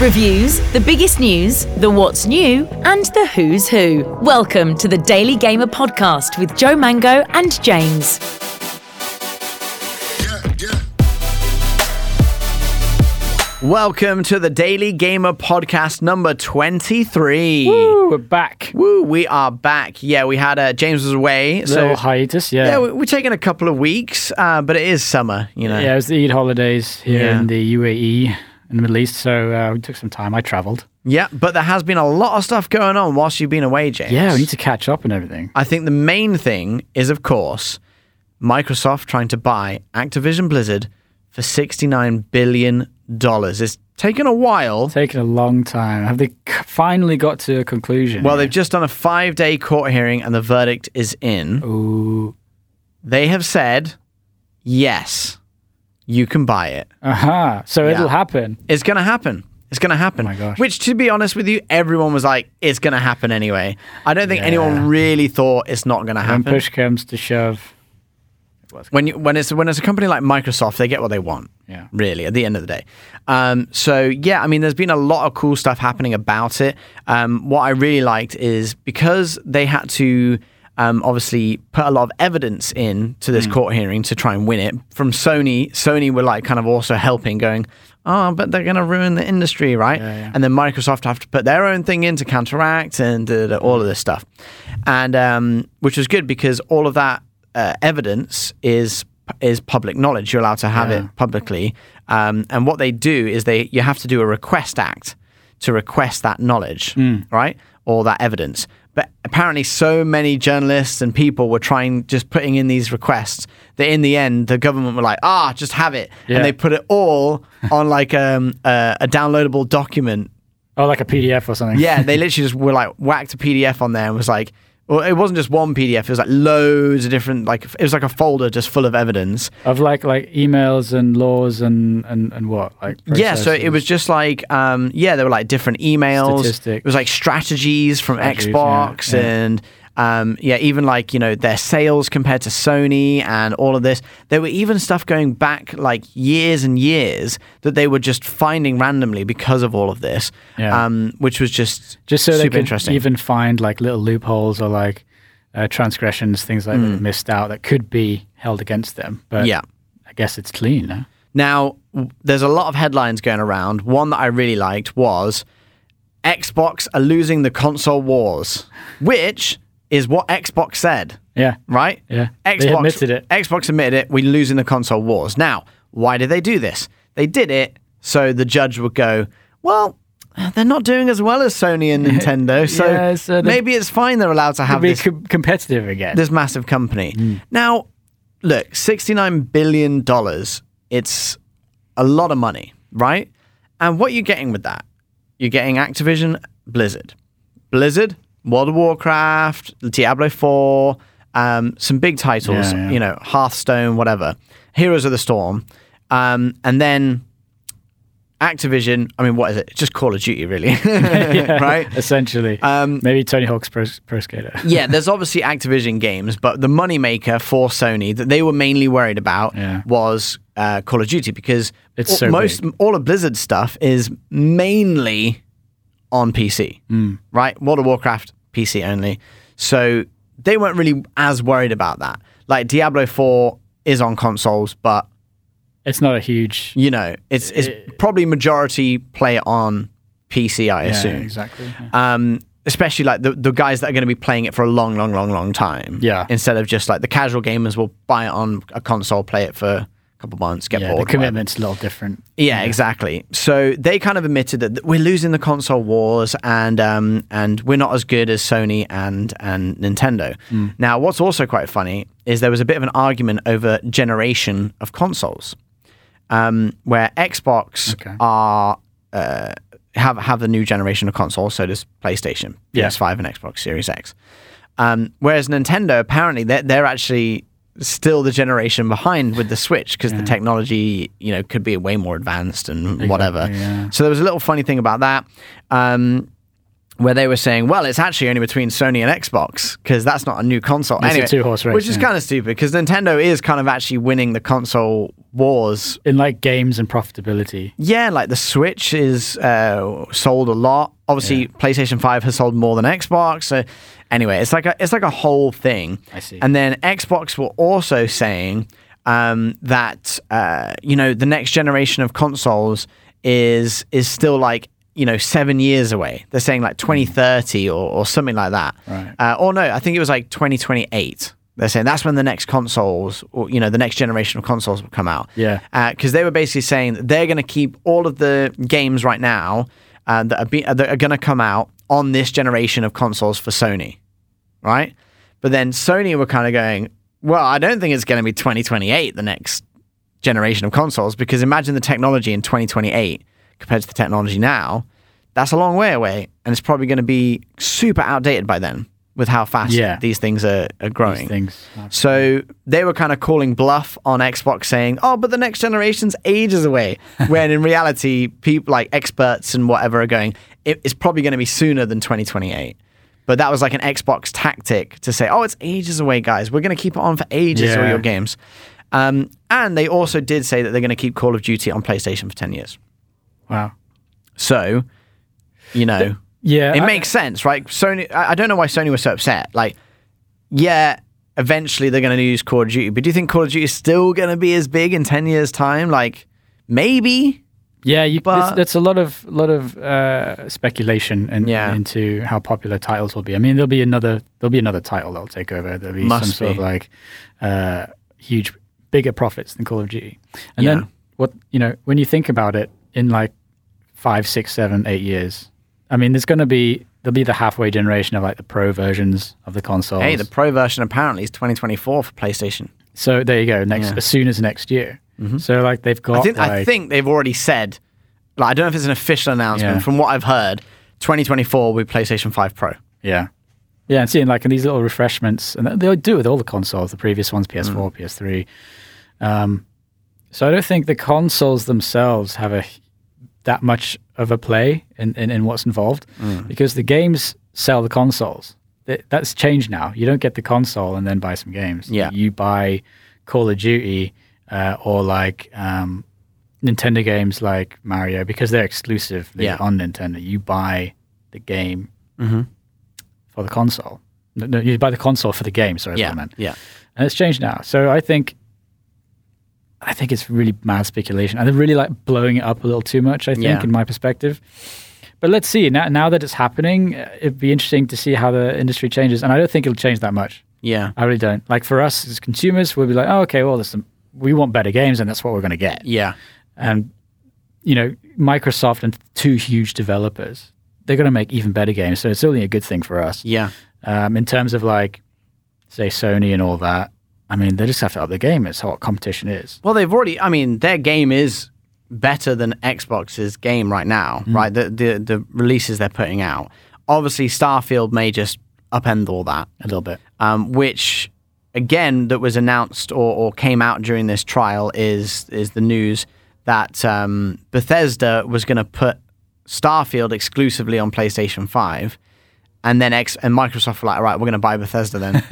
Reviews, the biggest news, the what's new, and the who's who. Welcome to the Daily Gamer Podcast with Joe Mango and James. Welcome to the Daily Gamer Podcast number 23. Woo, we're back. Woo, we are back. Yeah, we had James was away. Little hiatus, yeah. Yeah, we're taking a couple of weeks, but it is summer, you know. Yeah, it was the Eid holidays here in the UAE, in the Middle East, so we took some time. I travelled. Yeah, but there has been a lot of stuff going on whilst you've been away, James. Yeah, we need to catch up and everything. I think the main thing is, of course, Microsoft trying to buy Activision Blizzard for $69 billion. It's taken a while. It's taken a long time. Have they finally got to a conclusion? Well, they've just done a 5-day court hearing and the verdict is in. Ooh. They have said, yes, you can buy it. Uh-huh. So it'll happen. It's going to happen. It's going to happen. Oh my gosh. Which, to be honest with you, everyone was like, it's going to happen anyway. I don't think anyone really thought it's not going to happen. When push comes to shove. When it's a company like Microsoft, they get what they want, really, at the end of the day. I mean, there's been a lot of cool stuff happening about it. What I really liked is because they had to obviously put a lot of evidence in to this court hearing to try and win it from Sony. Sony were like kind of also helping, going, oh, but they're going to ruin the industry, right? Yeah, yeah. And then Microsoft have to put their own thing in to counteract and all of this stuff. And which was good because all of that evidence is public knowledge. You're allowed to have it publicly, and what they do is you have to do a request act to request that knowledge, right, or that evidence. But apparently, so many journalists and people were putting in these requests that in the end, the government were like, just have it, and they put it all on like a downloadable document. Oh, like a PDF or something. Yeah, they literally just were like whacked a PDF on there and was like. Well, it wasn't just one PDF. It was like loads of different, like it was like a folder just full of evidence of like emails and laws and what like processes. Yeah. So it was just like there were like different emails. Statistics. It was like strategies from Xbox and even like you know their sales compared to Sony and all of this. There were even stuff going back like years and years that they were just finding randomly because of all of this, which was just so super they could interesting. Even find like little loopholes or like transgressions, things like that missed out that could be held against them. But I guess it's clean. Huh? Now, there's a lot of headlines going around. One that I really liked was Xbox are losing the console wars, which is what Xbox said. Yeah. Right? Yeah. They admitted it. Xbox admitted it. We're losing the console wars. Now, why did they do this? They did it so the judge would go, well, they're not doing as well as Sony and Nintendo, so, maybe it's fine they're allowed to have this. Be competitive again. This massive company. Mm. Now, look, $69 billion, it's a lot of money, right? And what are you getting with that? You're getting Activision, Blizzard, World of Warcraft, Diablo 4, some big titles, you know, Hearthstone, whatever, Heroes of the Storm, and then Activision, I mean, what is it? Just Call of Duty, really, right? Essentially. Maybe Tony Hawk's Pro Skater. Yeah, there's obviously Activision games, but the moneymaker for Sony that they were mainly worried about was Call of Duty because all of Blizzard's stuff is mainly on PC, right? World of Warcraft, PC only. So they weren't really as worried about that. Like Diablo 4 is on consoles, but it's not a huge. You know, it's probably majority play on PC, I assume. Exactly. Yeah. Especially like the guys that are going to be playing it for a long, long, long, long time. Yeah. Instead of just like the casual gamers will buy it on a console, play it for couple months, get bored. The commitment's a little different. Yeah, exactly. So they kind of admitted that we're losing the console wars and we're not as good as Sony and Nintendo. Mm. Now, what's also quite funny is there was a bit of an argument over generation of consoles, where Xbox have the new generation of consoles, so does PlayStation, PS5 and Xbox Series X. Whereas Nintendo, apparently, they're actually still the generation behind with the Switch because the technology, you know, could be way more advanced and whatever. So there was a little funny thing about that. where they were saying, well, it's actually only between Sony and Xbox, because that's not a new console. It's anyway, a two-horse race. Which is kind of stupid, because Nintendo is kind of actually winning the console wars. In, like, games and profitability. Yeah, like, the Switch is sold a lot. Obviously, PlayStation 5 has sold more than Xbox. So, anyway, it's like a whole thing. I see. And then Xbox were also saying that, you know, the next generation of consoles is still, like, you know, 7 years away. They're saying like 2030 or something like that. Right. Or no, I think it was like 2028. They're saying that's when the next consoles, or, you know, the next generation of consoles will come out. Yeah. Because they were basically saying that they're going to keep all of the games right now that are going to come out on this generation of consoles for Sony, right? But then Sony were kind of going, well, I don't think it's going to be 2028, the next generation of consoles, because imagine the technology in 2028 compared to the technology now. That's a long way away, and it's probably going to be super outdated by then with how fast these things are growing. So they were kind of calling bluff on Xbox, saying, oh, but the next generation's ages away, when in reality, people like experts and whatever are going, it's probably going to be sooner than 2028. But that was like an Xbox tactic to say, oh, it's ages away, guys. We're going to keep it on for ages, all your games. And they also did say that they're going to keep Call of Duty on PlayStation for 10 years. Wow. So, you know, it makes sense, right? Sony, I don't know why Sony was so upset. Like, yeah, eventually they're going to use Call of Duty, but do you think Call of Duty is still going to be as big in 10 years' time? Like, maybe. Yeah, that's a lot of speculation into how popular titles will be. I mean, there'll be another title that'll take over. There'll be sort of like huge, bigger profits than Call of Duty. And then what, you know, when you think about it, in like 5, 6, 7, 8 years, I mean, there'll be the halfway generation of like the pro versions of the consoles. Hey, the pro version apparently is 2024 for PlayStation. So there you go. As soon as next year. Mm-hmm. So like they've got. I think they've already said. Like, I don't know if it's an official announcement. Yeah. From what I've heard, 2024 will be PlayStation 5 Pro. Yeah. Yeah, and seeing like in these little refreshments, and they'll do with all the consoles, the previous ones, PS4, PS3. So I don't think the consoles themselves have that much of a play in what's involved, because the games sell the consoles. That's changed now. You don't get the console and then buy some games. Yeah. You buy Call of Duty or like Nintendo games like Mario, because they're exclusively on Nintendo. You buy the game for the console. No, you buy the console for the game, sorry. Yeah, yeah. And it's changed now. So I think it's really mad speculation. I really like blowing it up a little too much, I think, in my perspective. But let's see. Now that it's happening, it'd be interesting to see how the industry changes. And I don't think it'll change that much. Yeah. I really don't. Like, for us as consumers, we'll be like, oh, okay, well, we want better games, and that's what we're going to get. Yeah. And, you know, Microsoft and two huge developers, they're going to make even better games. So it's only a good thing for us. Yeah. In terms of, like, say, Sony and all that, I mean, they just have to up the game. It's what competition is. Well, they've already... I mean, their game is better than Xbox's game right now, right? The releases they're putting out. Obviously, Starfield may just upend all that. A little bit. Which, again, that was announced or came out during this trial is the news that Bethesda was going to put Starfield exclusively on PlayStation 5. And then and Microsoft were like, all right, we're going to buy Bethesda then.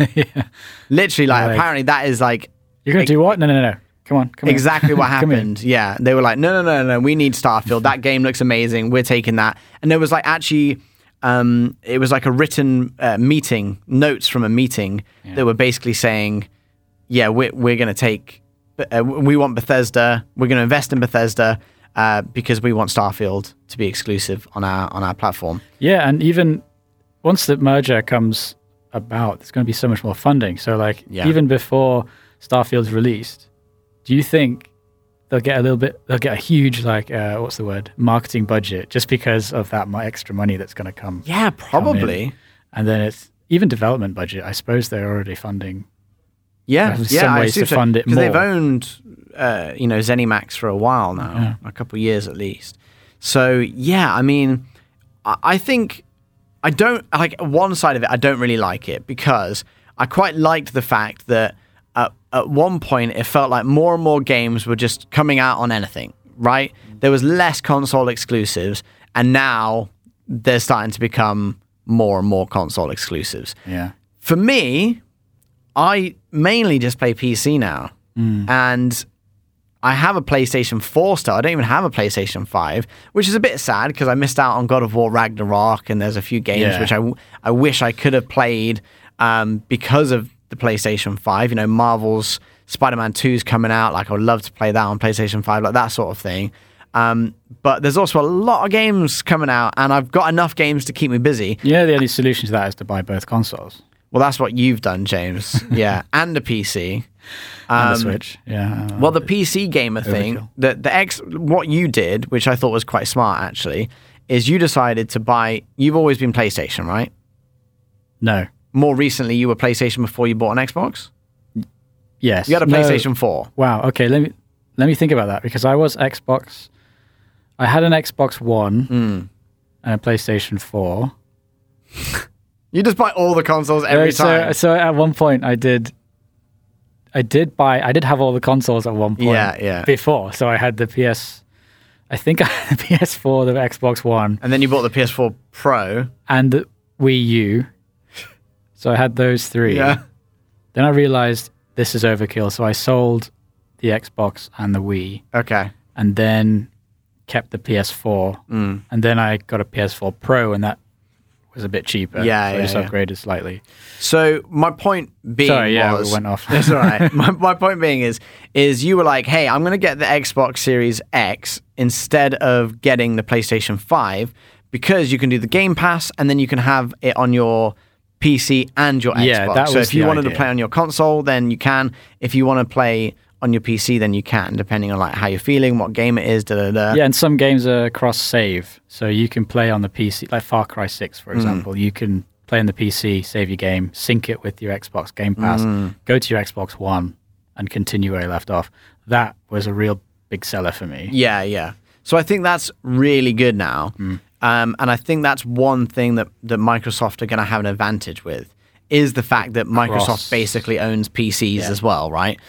Literally, like, apparently that is like... You're going to do what? No. Come on. Exactly what happened. Yeah. They were like, no. We need Starfield. That game looks amazing. We're taking that. And there was like actually... it was like a written meeting, notes from a meeting that were basically saying, we're going to take... we want Bethesda. We're going to invest in Bethesda because we want Starfield to be exclusive on our platform. Yeah, and even... Once the merger comes about, there's going to be so much more funding. So, like, even before Starfield's released, do you think they'll get a huge, like, marketing budget just because of that extra money that's going to come? Yeah, probably. And then it's even development budget. I suppose they're already funding. Yeah, some ways to fund it more. Because they've owned, ZeniMax for a while now, a couple of years at least. So, yeah, I mean, I think... I don't like one side of it. I don't really like it because I quite liked the fact that at one point it felt like more and more games were just coming out on anything, right? There was less console exclusives, and now they're starting to become more and more console exclusives. Yeah. For me, I mainly just play PC now. Mm. And I have a PlayStation 4 still. I don't even have a PlayStation 5, which is a bit sad because I missed out on God of War Ragnarok, and there's a few games which I wish I could have played because of the PlayStation 5. You know, Marvel's Spider-Man 2 is coming out. Like, I would love to play that on PlayStation 5, like that sort of thing. But there's also a lot of games coming out, and I've got enough games to keep me busy. Yeah, the only solution to that is to buy both consoles. Well, that's what you've done, James. Yeah, and a PC. And the Switch. Yeah. Well, the PC gamer thing, what you did, which I thought was quite smart, actually, is you decided to buy... You've always been PlayStation, right? No. More recently, you were PlayStation before you bought an Xbox? Yes. You had a PlayStation 4. Wow, okay, let me think about that, because I was Xbox... I had an Xbox One and a PlayStation 4. You just buy all the consoles every time. So at one point, I did have all the consoles at one point. Yeah. Before, so I had the I had the PS4, the Xbox One, and then you bought the PS4 Pro and the Wii U. So I had those three. Yeah. Then I realized this is overkill, so I sold the Xbox and the Wii. Okay. And then kept the PS4, and then I got a PS4 Pro, and that was a bit cheaper. Yeah, so I just upgraded slightly. So my point being was... Sorry, we went off. That's all right. My point being is you were like, hey, I'm going to get the Xbox Series X instead of getting the PlayStation 5, because you can do the Game Pass, and then you can have it on your PC and your Xbox. Yeah, that was so if you wanted to play on your console, then you can. If you want to play on your PC, then you can, depending on like how you're feeling, what game it is, Yeah, and some games are cross-save, so you can play on the PC, like Far Cry 6, for example. You can play on the PC, save your game, sync it with your Xbox Game Pass, go to your Xbox One, and continue where you left off. That was a real big seller for me. Yeah. So I think that's really good now, and I think that's one thing that Microsoft are going to have an advantage with, is the fact that Microsoft basically owns PCs as well, right?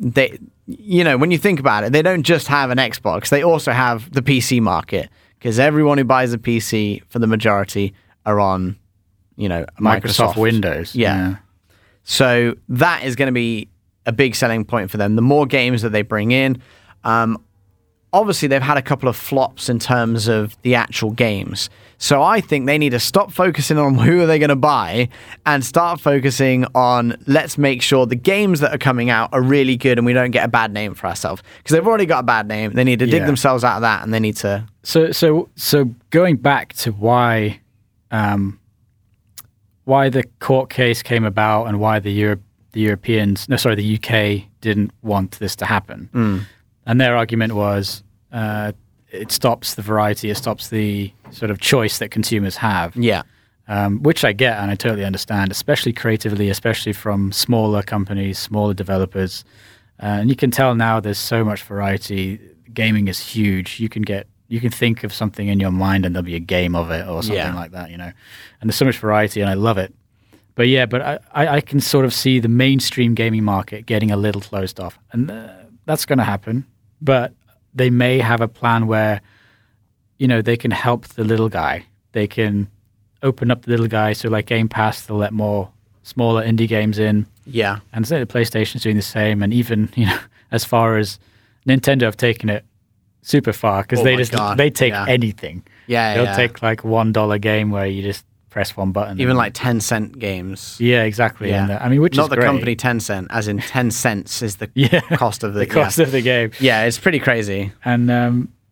They, you know, when you think about it, they don't just have an Xbox. They also have the PC market, because everyone who buys a PC, for the majority, are on, you know, Microsoft Windows. Yeah. So that is going to be a big selling point for them. The more games that they bring in, obviously they've had a couple of flops in terms of the actual games. So I think they need to stop focusing on who are they going to buy and start focusing on, let's make sure the games that are coming out are really good and we don't get a bad name for ourselves. Because they've already got a bad name. They need to dig themselves out of that, and they need to... So going back to why the court case came about and why the UK didn't want this to happen. And their argument was... it stops the variety, it stops the sort of choice that consumers have. Yeah. Which I get and I totally understand, especially creatively, especially from smaller companies, smaller developers. And you can tell now there's so much variety. Gaming is huge. You can think of something in your mind and there'll be a game of it or something like that, you know. And there's so much variety and I love it. But yeah, but I can sort of see the mainstream gaming market getting a little closed off. And that's going to happen. But they may have a plan where, you know, they can help the little guy. They can open up the little guy. So like Game Pass, they'll let more smaller indie games in. Yeah. And so the PlayStation's doing the same. And even, you know, as far as Nintendo have taken it super far, because they take anything. Yeah. They'll take like $1 game where you just press one button. Even like 10-cent games. Yeah, exactly. Yeah. And I mean, which is great. Not the company 10 cent, as in 10 cents is the cost of the cost of the game. Yeah, it's pretty crazy. And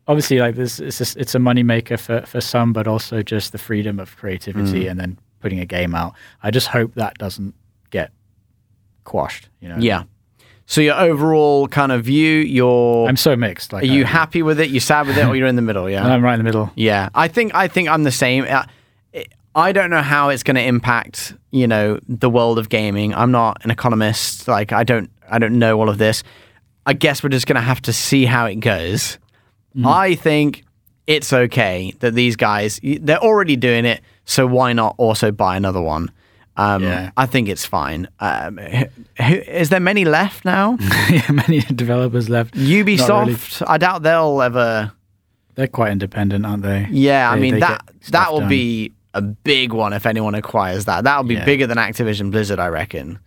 obviously, like this, it's a moneymaker for some, but also just the freedom of creativity and then putting a game out. I just hope that doesn't get quashed. You know. Yeah. So your overall kind of view, I'm so mixed. Like, are you happy with it? You sad with it, or you're in the middle? Yeah. No, I'm right in the middle. Yeah. I think I'm the same. I don't know how it's going to impact, you know, the world of gaming. I'm not an economist. Like, I don't know all of this. I guess we're just going to have to see how it goes. I think it's okay that these guys, they're already doing it, so why not also buy another one? I think it's fine. Is there many left now? Yeah, many developers left. Ubisoft, really. I doubt they'll ever... They're quite independent, aren't they? Yeah, I mean, that will be a big one if anyone acquires that. That'll be bigger than Activision Blizzard, I reckon.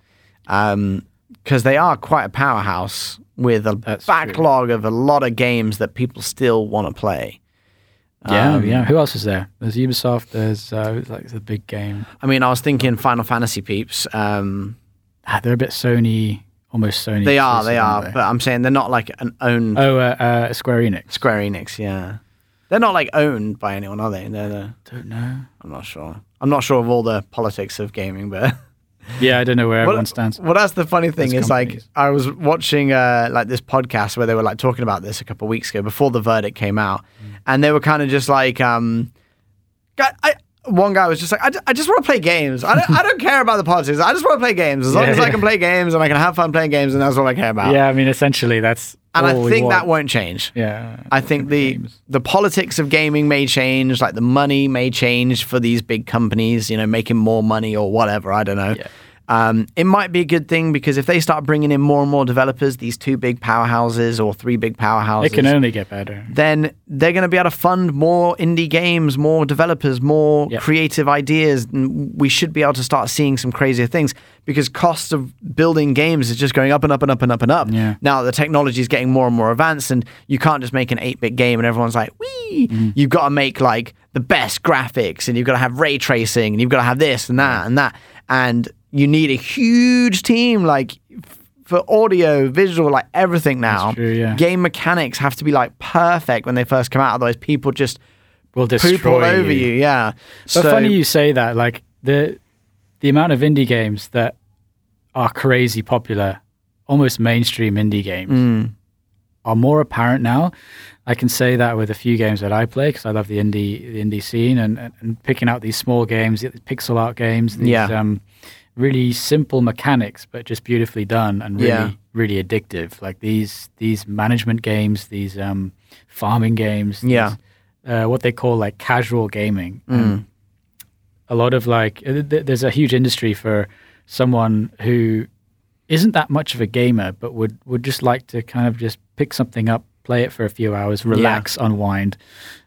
Because they are quite a powerhouse with a backlog of a lot of games that people still want to play. Yeah. Who else is there? There's Ubisoft, there's like the big game. I mean, I was thinking Final Fantasy peeps. They're a bit Sony... Almost Sony. They are, but I'm saying they're not like an owned... Square Enix. Square Enix, yeah. They're not like owned by anyone, are they? Don't know. I'm not sure. I'm not sure of all the politics of gaming, but... Yeah, I don't know where everyone stands. Well, that's the funny thing is companies. Like, I was watching like this podcast where they were like talking about this a couple of weeks ago before the verdict came out, and they were kind of just like... One guy was just like, I just want to play games. I don't care about the politics. I just want to play games. As long as I can play games and I can have fun playing games, and that's all I care about. Yeah, I mean, essentially, that's all we want. And I think that won't change. Yeah. I think the politics of gaming may change. Like, the money may change for these big companies, you know, making more money or whatever. I don't know. Yeah. It might be a good thing because if they start bringing in more and more developers, these two big powerhouses or three big powerhouses... It can only get better. Then they're going to be able to fund more indie games, more developers, more creative ideas. We should be able to start seeing some crazier things because cost of building games is just going up and up and up and up and up. Yeah. Now the technology is getting more and more advanced and you can't just make an 8-bit game and everyone's like, wee! You've got to make like the best graphics and you've got to have ray tracing and you've got to have this and that and that. And... You need a huge team, like, for audio, visual, like, everything now. That's true, yeah. Game mechanics have to be, like, perfect when they first come out. Otherwise, people just will poop all over you. Yeah. But funny you say that. Like, the amount of indie games that are crazy popular, almost mainstream indie games, are more apparent now. I can say that with a few games that I play because I love the indie scene and picking out these small games, pixel art games, these... really simple mechanics, but just beautifully done and really addictive. Like these management games, these farming games, these, what they call like casual gaming. A lot of like, there's a huge industry for someone who isn't that much of a gamer, but would just like to kind of just pick something up, play it for a few hours, relax, unwind.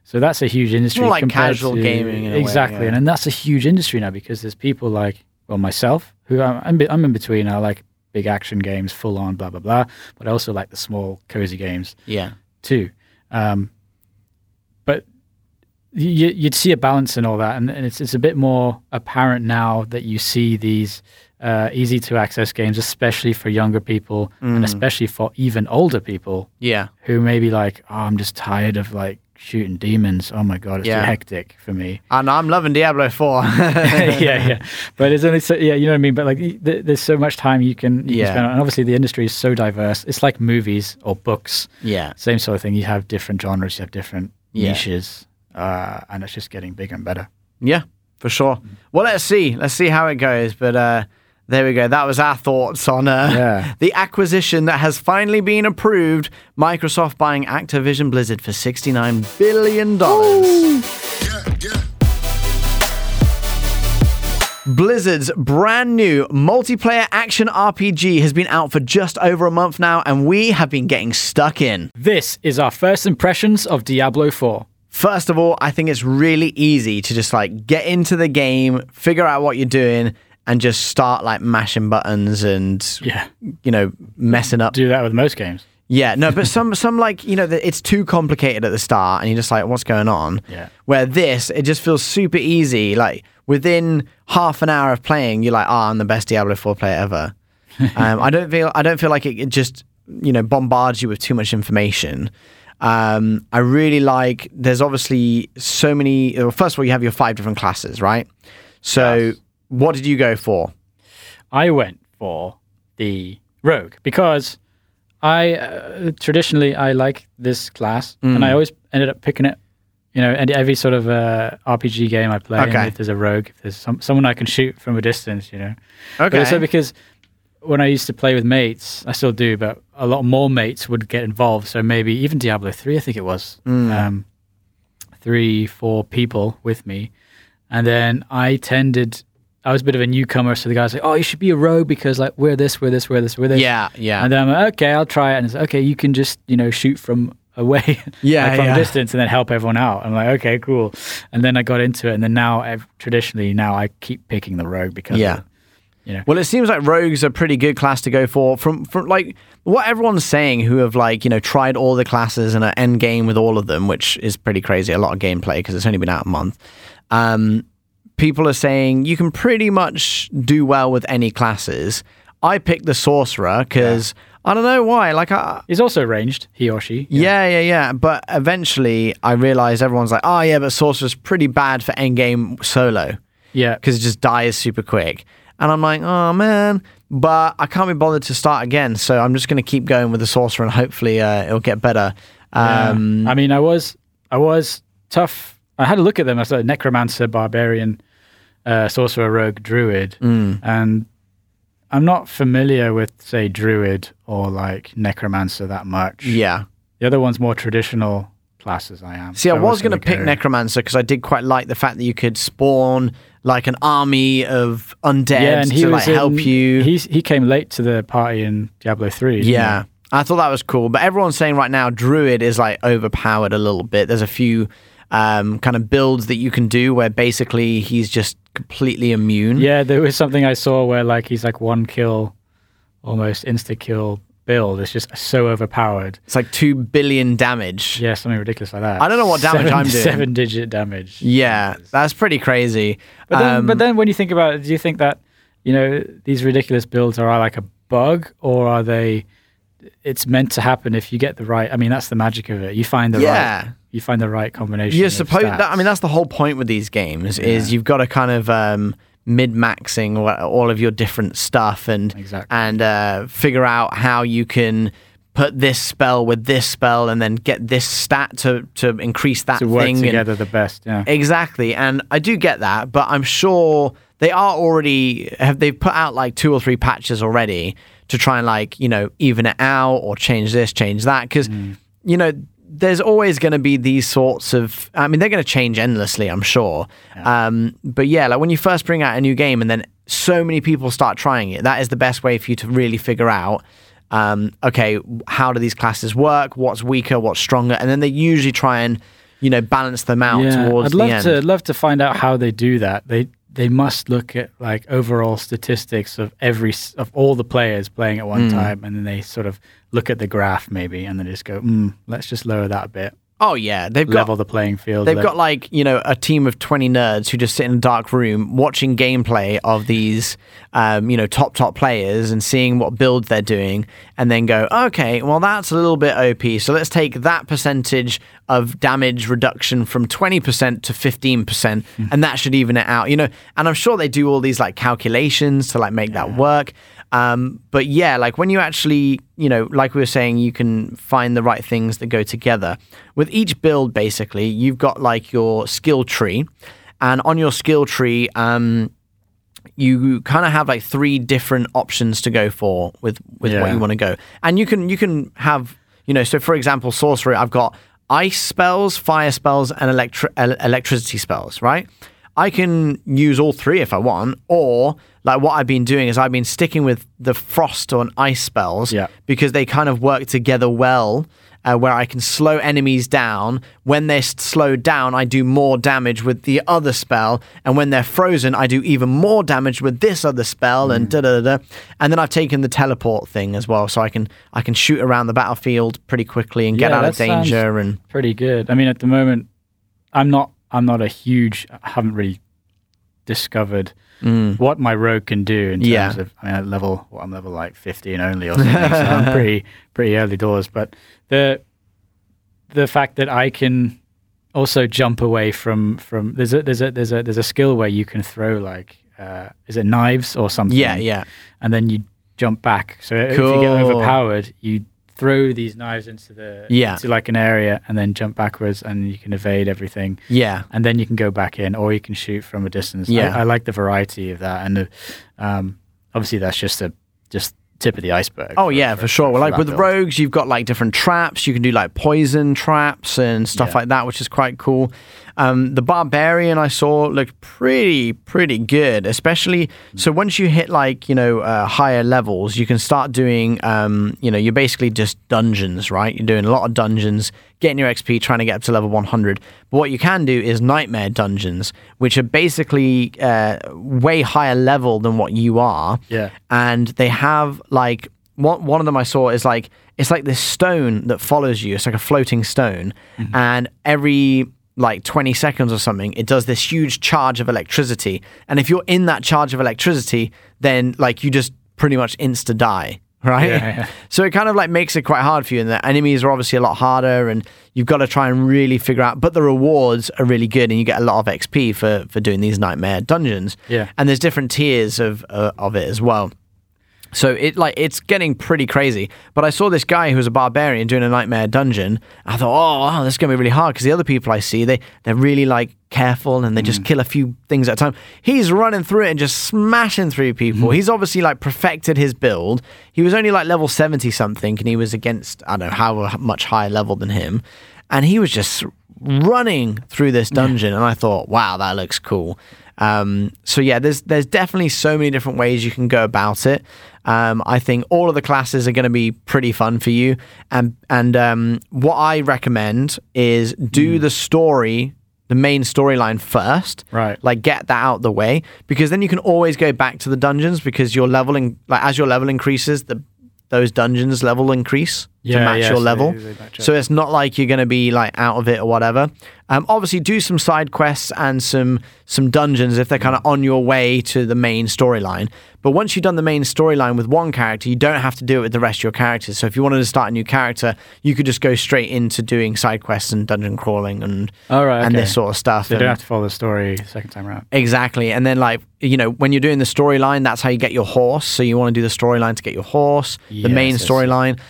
So that's a huge industry. More like casual gaming. Exactly. And that's a huge industry now because there's people like, well, myself, who I'm in between. I like big action games, full on, blah, blah, blah. But I also like the small, cozy games too. But you'd see a balance in all that. And it's a bit more apparent now that you see these easy-to-access games, especially for younger people and especially for even older people who may be like, oh, I'm just tired of like, shooting demons, oh my god, it's too hectic for me. And I'm loving Diablo 4. But it's only so, you know what I mean. But like, there's so much time you can spend on. And obviously, the industry is so diverse. It's like movies or books. Yeah, same sort of thing. You have different genres, you have different niches, and it's just getting bigger and better. Yeah, for sure. Well, let's see how it goes. But there we go. That was our thoughts on the acquisition that has finally been approved. Microsoft buying Activision Blizzard for $69 billion. Blizzard's brand new multiplayer action RPG has been out for just over a month now, and we have been getting stuck in. This is our first impressions of Diablo 4. First of all, I think it's really easy to just like get into the game, figure out what you're doing, and just start like mashing buttons and you know, messing up. Do that with most games. Yeah, no, but some like, you know, it's too complicated at the start and you're just like, what's going on? Yeah. Where this, it just feels super easy. Like within half an hour of playing, you're like, oh, I'm the best Diablo 4 player ever. I don't feel like it just, you know, bombards you with too much information. I really like. There's obviously so many. Well, first of all, you have your 5 different classes, right? So. Yes. What did you go for? I went for the rogue because I traditionally like this class, and I always ended up picking it. You know, and every sort of RPG game I play, if there's a rogue, if there's someone I can shoot from a distance, you know. Okay. But also because when I used to play with mates, I still do, but a lot more mates would get involved. So maybe even Diablo 3, I think it was, 3-4 people with me, and then I was a bit of a newcomer, so the guy's like, oh, you should be a rogue because, like, we're this. And then I'm like, okay, I'll try it. And it's like, okay, you can just, you know, shoot from away from a distance and then help everyone out. I'm like, okay, cool. And then I got into it, and then now traditionally I keep picking the rogue because of, you know. Well, it seems like rogues are a pretty good class to go for from like what everyone's saying who have like, you know, tried all the classes and are end game with all of them, which is pretty crazy, a lot of gameplay because it's only been out a month. People are saying you can pretty much do well with any classes. I picked the sorcerer because I don't know why. Like, he's also ranged, he or she. Yeah. But eventually, I realized everyone's like, "Oh, yeah, but sorcerer's pretty bad for endgame solo." Yeah, because it just dies super quick. And I'm like, "Oh man!" But I can't be bothered to start again, so I'm just going to keep going with the sorcerer, and hopefully, it'll get better. I mean, I was tough. I had a look at them. I said necromancer, barbarian, sorcerer, rogue, druid, and I'm not familiar with, say, druid or like necromancer that much. Yeah. The other one's more traditional classes I am. See, I was going to pick necromancer because I did quite like the fact that you could spawn like an army of undead to like help you. He came late to the party in Diablo 3. Yeah. I thought that was cool. But everyone's saying right now druid is like overpowered a little bit. There's a few kind of builds that you can do where basically he's just completely immune. Yeah, there was something I saw where like he's like one kill, almost insta kill build. It's just so overpowered. It's like 2 billion damage. Yeah, something ridiculous like that. I don't know what damage I'm doing. 7-digit damage. Yeah, that's pretty crazy. But then when you think about it, do you think that, you know, these ridiculous builds are like a bug, or are they? It's meant to happen if you get the right. I mean, that's the magic of it. You find the right. You find the right combination. You're supposed. I mean, that's the whole point with these games is you've got to kind of mid-maxing all of your different stuff and figure out how you can put this spell with this spell and then get this stat to increase that thing. To work together the best. Yeah. Exactly, and I do get that, but I'm sure they are already they've put out like 2 or 3 patches already to try and like, you know, even it out or change this, change that, because you know, there's always going to be these sorts of, I mean, they're going to change endlessly, I'm sure. Yeah. But yeah, like when you first bring out a new game and then so many people start trying it, that is the best way for you to really figure out, okay, how do these classes work? What's weaker? What's stronger? And then they usually try and, you know, balance them out towards the end. I'd love to find out how they do that. They must look at like overall statistics of all the players playing at one time, and then they sort of look at the graph maybe, and then just go, let's just lower that a bit. Oh yeah, they've level the playing field. They've got like, you know, a team of 20 nerds who just sit in a dark room watching gameplay of these, you know, top players and seeing what builds they're doing, and then go, okay, well that's a little bit OP. So let's take that percentage of damage reduction from 20% to 15%, and that should even it out, you know. And I'm sure they do all these like calculations to like make that work. But yeah, like when you actually, you know, like we were saying, you can find the right things that go together. With each build, basically, you've got like your skill tree, and on your skill tree, you kind of have like 3 different options to go for with what you want to go. And you can have, you know, so for example, sorcery, I've got ice spells, fire spells, and electricity spells, right? I can use all 3 if I want, or like what I've been doing is I've been sticking with the frost or ice spells because they kind of work together well, where I can slow enemies down. When they're slowed down, I do more damage with the other spell, and when they're frozen, I do even more damage with this other spell, and da-da-da-da. And then I've taken the teleport thing as well, so I can shoot around the battlefield pretty quickly and get out of danger. And pretty good. I mean, at the moment, I'm not a huge. I haven't really discovered what my rogue can do in terms of. I mean, I'm level like 15 only or something. So I'm pretty early doors. But the fact that I can also jump away from there's a skill where you can throw like is it knives or something? Yeah. And then you jump back. So if you get overpowered, you throw these knives into the into like an area and then jump backwards, and you can evade everything. Yeah, and then you can go back in, or you can shoot from a distance. Yeah, I like the variety of that, and obviously that's just tip of the iceberg. Oh, yeah, for sure. Like with rogues, you've got like different traps. You can do like poison traps and stuff like that, which is quite cool. The Barbarian I saw looked pretty good, especially so once you hit like, you know, higher levels, you can start doing, you know, you're basically just dungeons, right? You're doing a lot of dungeons, getting your XP, trying to get up to level 100. But what you can do is nightmare dungeons, which are basically way higher level than what you are. Yeah. And they have like, one of them I saw is like, it's like this stone that follows you. It's like a floating stone. Mm-hmm. And every like 20 seconds or something, it does this huge charge of electricity. And if you're in that charge of electricity, then like you just pretty much insta-die, right? Yeah, yeah. So it kind of like makes it quite hard for you. And the enemies are obviously a lot harder and you've got to try and really figure out, but the rewards are really good and you get a lot of XP for doing these nightmare dungeons. Yeah. And there's different tiers of it as well. So it like it's getting pretty crazy. But I saw this guy who was a barbarian doing a nightmare dungeon. I thought, oh, wow, this is going to be really hard because the other people I see, they're really like careful and they just kill a few things at a time. He's running through it and just smashing through people. He's obviously like perfected his build. He was only like level 70 something and he was against, I don't know, how much higher level than him. And he was just running through this dungeon. Yeah. And I thought, wow, that looks cool. So yeah, there's definitely so many different ways you can go about it. I think all of the classes are going to be pretty fun for you. And what I recommend is do the story, the main storyline first. Right. Like get that out the way, because then you can always go back to the dungeons, because your leveling, like as your level increases, those dungeons level increase to match your level. So it's not like you're going to be like out of it or whatever. Obviously do some side quests and some dungeons if they're kind of on your way to the main storyline. But once you've done the main storyline with one character, you don't have to do it with the rest of your characters. So if you wanted to start a new character, you could just go straight into doing side quests and dungeon crawling and and this sort of stuff. So you don't have to follow the story second time around. Exactly. And then like, you know, when you're doing the storyline, that's how you get your horse. So you want to do the storyline to get your horse, the main storyline.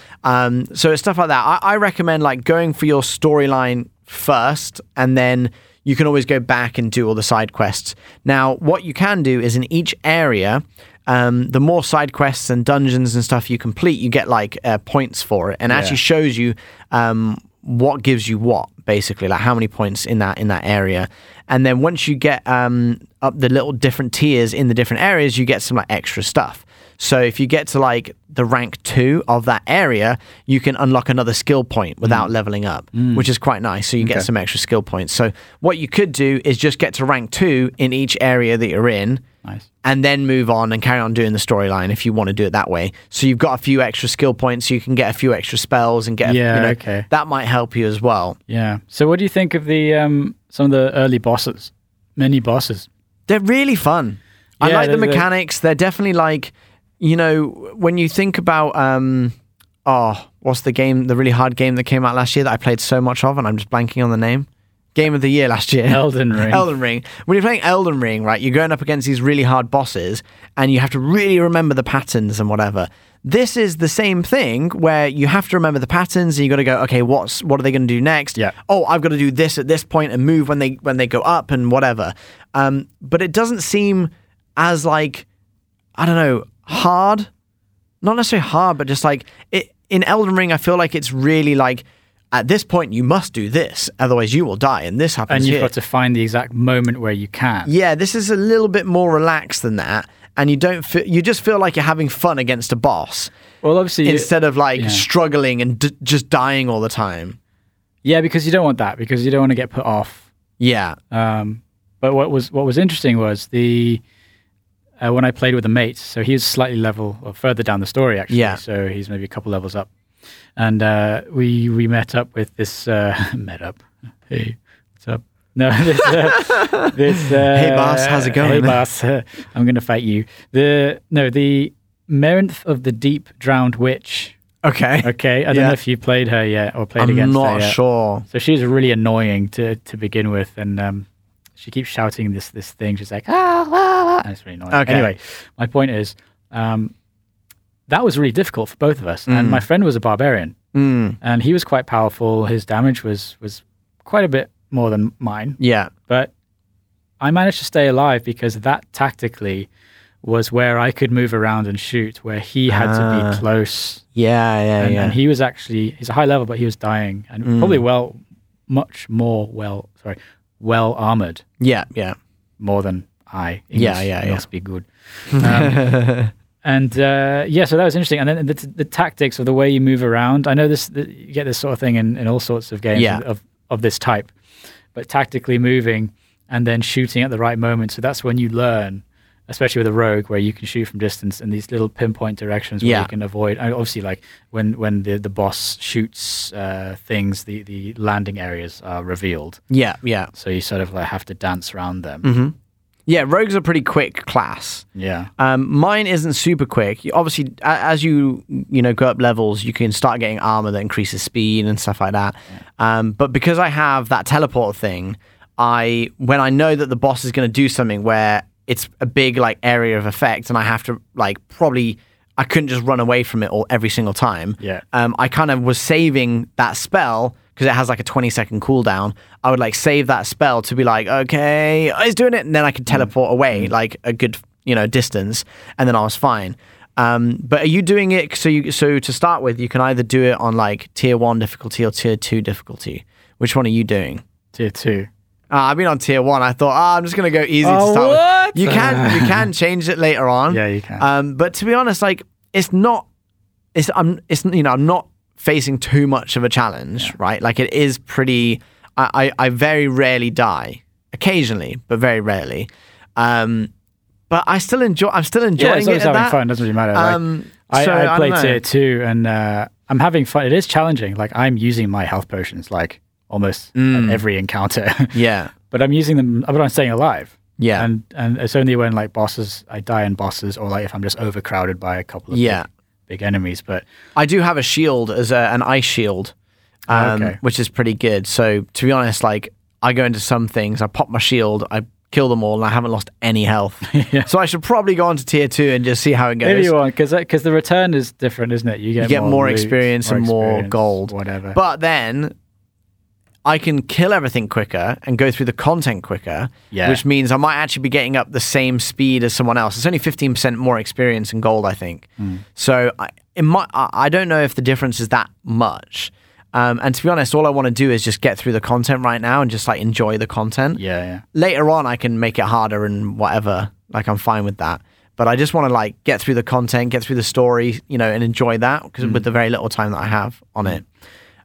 So it's stuff like that. I recommend like going for your storyline first, and then you can always go back and do all the side quests. Now, what you can do is in each area, the more side quests and dungeons and stuff you complete, you get like points for it, and actually shows you what gives you what, basically, like how many points in that area. And then once you get up the little different tiers in the different areas, you get some like extra stuff. So if you get to like the rank 2 of that area, you can unlock another skill point without leveling up, which is quite nice. So you get some extra skill points. So what you could do is just get to rank 2 in each area that you're in, and then move on and carry on doing the storyline if you want to do it that way. So you've got a few extra skill points, so you can get a few extra spells and get that might help you as well. Yeah. So what do you think of the some of the early bosses, mini bosses? They're really fun. Yeah, I like the mechanics. They're definitely like, you know, when you think about, what's the game, the really hard game that came out last year that I played so much of, and I'm just blanking on the name. Game of the year last year. Elden Ring. Elden Ring. When you're playing Elden Ring, right, you're going up against these really hard bosses, and you have to really remember the patterns and whatever. This is the same thing where you have to remember the patterns and you got to go, okay, what are they going to do next? Yeah. Oh, I've got to do this at this point and move when they go up and whatever. But it doesn't seem as like, I don't know, hard, not necessarily hard, but just like it, in Elden Ring, I feel like it's really like at this point you must do this, otherwise you will die, and this happens. And you've got to find the exact moment where you can. Yeah, this is a little bit more relaxed than that, and you don't you just feel like you're having fun against a boss. Well, obviously, instead of like struggling and just dying all the time. Yeah, because you don't want that, because you don't want to get put off. Yeah. But what was interesting was the. When I played with a mate, so he was slightly level or further down the story actually, so he's maybe a couple levels up, and we met up with this met up. Hey, what's up? No, hey boss, how's it going? Hey boss, I'm gonna fight you. The Merinth of the Deep Drowned Witch. Okay. I don't know if you played her yet or played against her. I'm not sure. So she's really annoying to begin with, and she keeps shouting this thing. She's like, ah, ah, ah. And it's really annoying. Okay. Anyway, my point is, that was really difficult for both of us. And my friend was a barbarian. And he was quite powerful. His damage was quite a bit more than mine. Yeah. But I managed to stay alive because that tactically was where I could move around and shoot, where he had to be close. And he was actually, he's a high level, but he was dying and probably well armored. More than I. Must be good. So that was interesting. And then the tactics of the way you move around. I know you get this sort of thing in all sorts of games of this type, but tactically moving and then shooting at the right moment. So that's when you learn, especially with a rogue, where you can shoot from distance in these little pinpoint directions where you can avoid. And obviously, like when the boss shoots things, the landing areas are revealed. So you sort of like have to dance around them. Yeah, rogues are pretty quick class. Mine isn't super quick. Obviously, as you go up levels, you can start getting armor that increases speed and stuff like that. But because I have that teleport thing, when I know that the boss is going to do something where it's a big area of effect, and I have to I couldn't just run away from it all every single time. I kind of was saving that spell, because it has a 20-second cooldown. I would save that spell to be okay, I was doing it, and then I could teleport away a good distance, and then I was fine. But are you doing it? So to start with, you can either do it on tier 1 difficulty or tier 2 difficulty. Which one are you doing? Tier 2. I've been on tier 1. I thought, I'm just gonna go easy to start with. You can change it later on. Yeah, you can. But to be honest, it's not. I'm not facing too much of a challenge, right? It is pretty. I very rarely die. Occasionally, but very rarely. But I still enjoy. I'm still enjoying it. Yeah, it's having fun. Doesn't really matter. I played tier 2, and I'm having fun. It is challenging. I'm using my health potions. Almost at every encounter. But I'm using them, but I'm staying alive. And it's only when bosses, I die in bosses, or if I'm just overcrowded by a couple of big enemies. But I do have a shield, as an ice shield, which is pretty good. So to be honest, I go into some things, I pop my shield, I kill them all, and I haven't lost any health. So I should probably go on to tier 2 and just see how it goes. Maybe you want, because the return is different, isn't it? You get more loot, experience, and more gold, whatever. But then I can kill everything quicker and go through the content quicker, which means I might actually be getting up the same speed as someone else. It's only 15% more experience and gold, I think. So I don't know if the difference is that much. And to be honest, all I want to do is just get through the content right now and just enjoy the content. Later on, I can make it harder and whatever. I'm fine with that. But I just want to get through the content, get through the story, and enjoy that, because with the very little time that I have on it.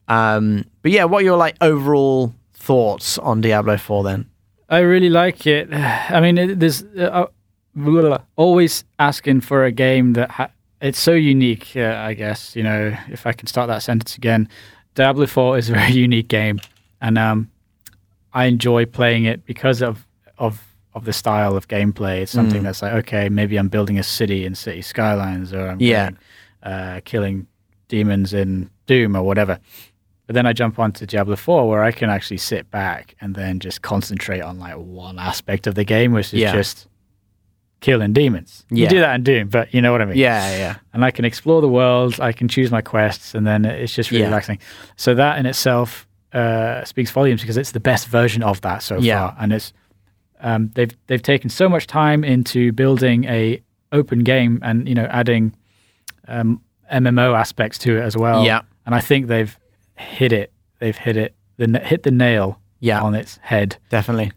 But yeah, what are your overall thoughts on Diablo 4 then? I really like it. I mean, there's always asking for a game that it's so unique. I guess if I can start that sentence again, Diablo 4 is a very unique game, and I enjoy playing it because of the style of gameplay. It's something that's okay, maybe I'm building a city in City Skylines, or I'm killing demons in Doom or whatever. But then I jump onto Diablo 4, where I can actually sit back and then just concentrate on one aspect of the game, which is just killing demons. You do that in Doom, but you know what I mean. And I can explore the world, I can choose my quests, and then it's just really relaxing. So that in itself speaks volumes, because it's the best version of that so far. And it's they've taken so much time into building a open game, and adding MMO aspects to it as well. And I think they've hit it. They've hit the nail on its head. Definitely.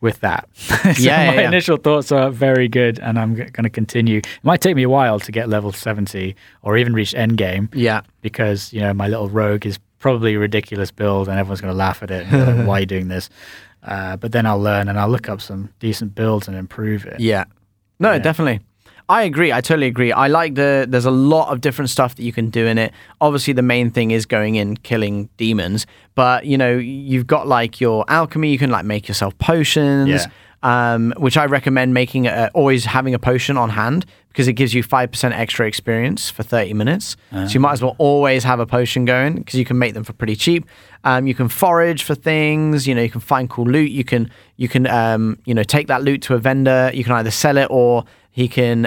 With that. My initial thoughts are very good, and I'm going to continue. It might take me a while to get level 70 or even reach endgame. Because, my little rogue is probably a ridiculous build, and everyone's going to laugh at it. And why are you doing this? But then I'll learn, and I'll look up some decent builds and improve it. Definitely. I agree. I totally agree. I there's a lot of different stuff that you can do in it. Obviously, the main thing is going in, killing demons. But, you've got your alchemy. You can make yourself potions, which I recommend making, always having a potion on hand, because it gives you 5% extra experience for 30 minutes. So you might as well always have a potion going, because you can make them for pretty cheap. You can forage for things, you can find cool loot. You can take that loot to a vendor. You can either sell it, or he can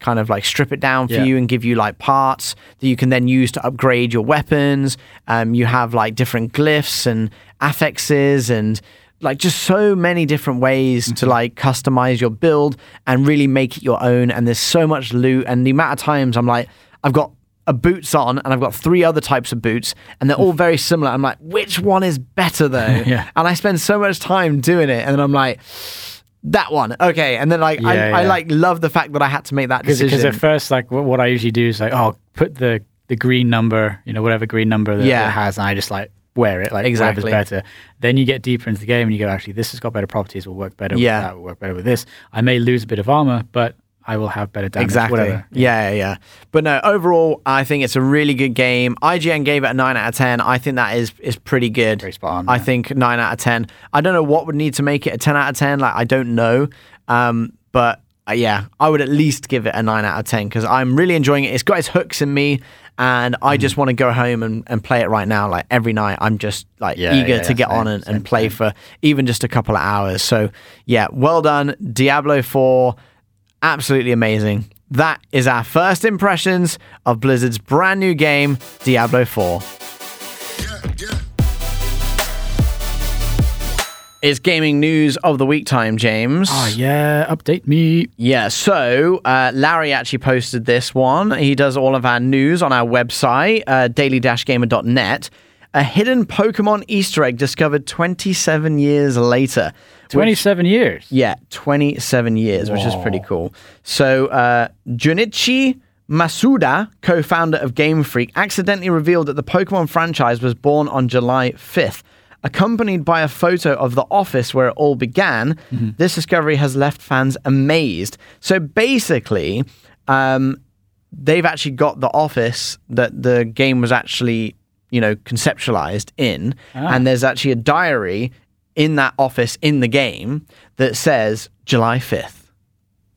kind of strip it down for you and give you parts that you can then use to upgrade your weapons. You have different glyphs and affixes and like just so many different ways to like customize your build and really make it your own. And there's so much loot, and the amount of times I'm like, I've got a boots on and I've got three other types of boots and they're all very similar. I'm like, which one is better though? Yeah. And I spend so much time doing it, and then I'm like, that one. Okay. And then like, I like love the fact that I had to make that decision. Because at first, like what I usually do is like, oh, put the green number, you know, whatever green number that it has. And I just like wear it, like exactly better. Then you get deeper into the game and you go, actually, this has got better properties, will work better with that, will work better with this. I may lose a bit of armor, but I will have better damage. Exactly. Whatever. Yeah. But no, overall, I think it's a really good game. IGN gave it a 9 out of 10. I think that is pretty good. Very spot on. I think 9 out of 10. I don't know what would need to make it a 10 out of 10. Like, I don't know. But I would at least give it a 9 out of 10 because I'm really enjoying it. It's got its hooks in me, and I just want to go home and play it right now. Like, every night, I'm just like eager to get on and play for even just a couple of hours. So, yeah, well done. Diablo 4. Absolutely amazing. That is our first impressions of Blizzard's brand new game, Diablo 4. Yeah. It's gaming news of the week time, James. Oh, yeah. Update me. Yeah. So Larry actually posted this one. He does all of our news on our website, daily-gamer.net. A hidden Pokemon Easter egg discovered 27 years later. 27 years? Yeah, 27 years, which is pretty cool. So, Junichi Masuda, co-founder of Game Freak, accidentally revealed that the Pokemon franchise was born on July 5th. Accompanied by a photo of the office where it all began, this discovery has left fans amazed. So, basically, they've actually got the office that the game was actually... conceptualized in, and there's actually a diary in that office in the game that says July 5th,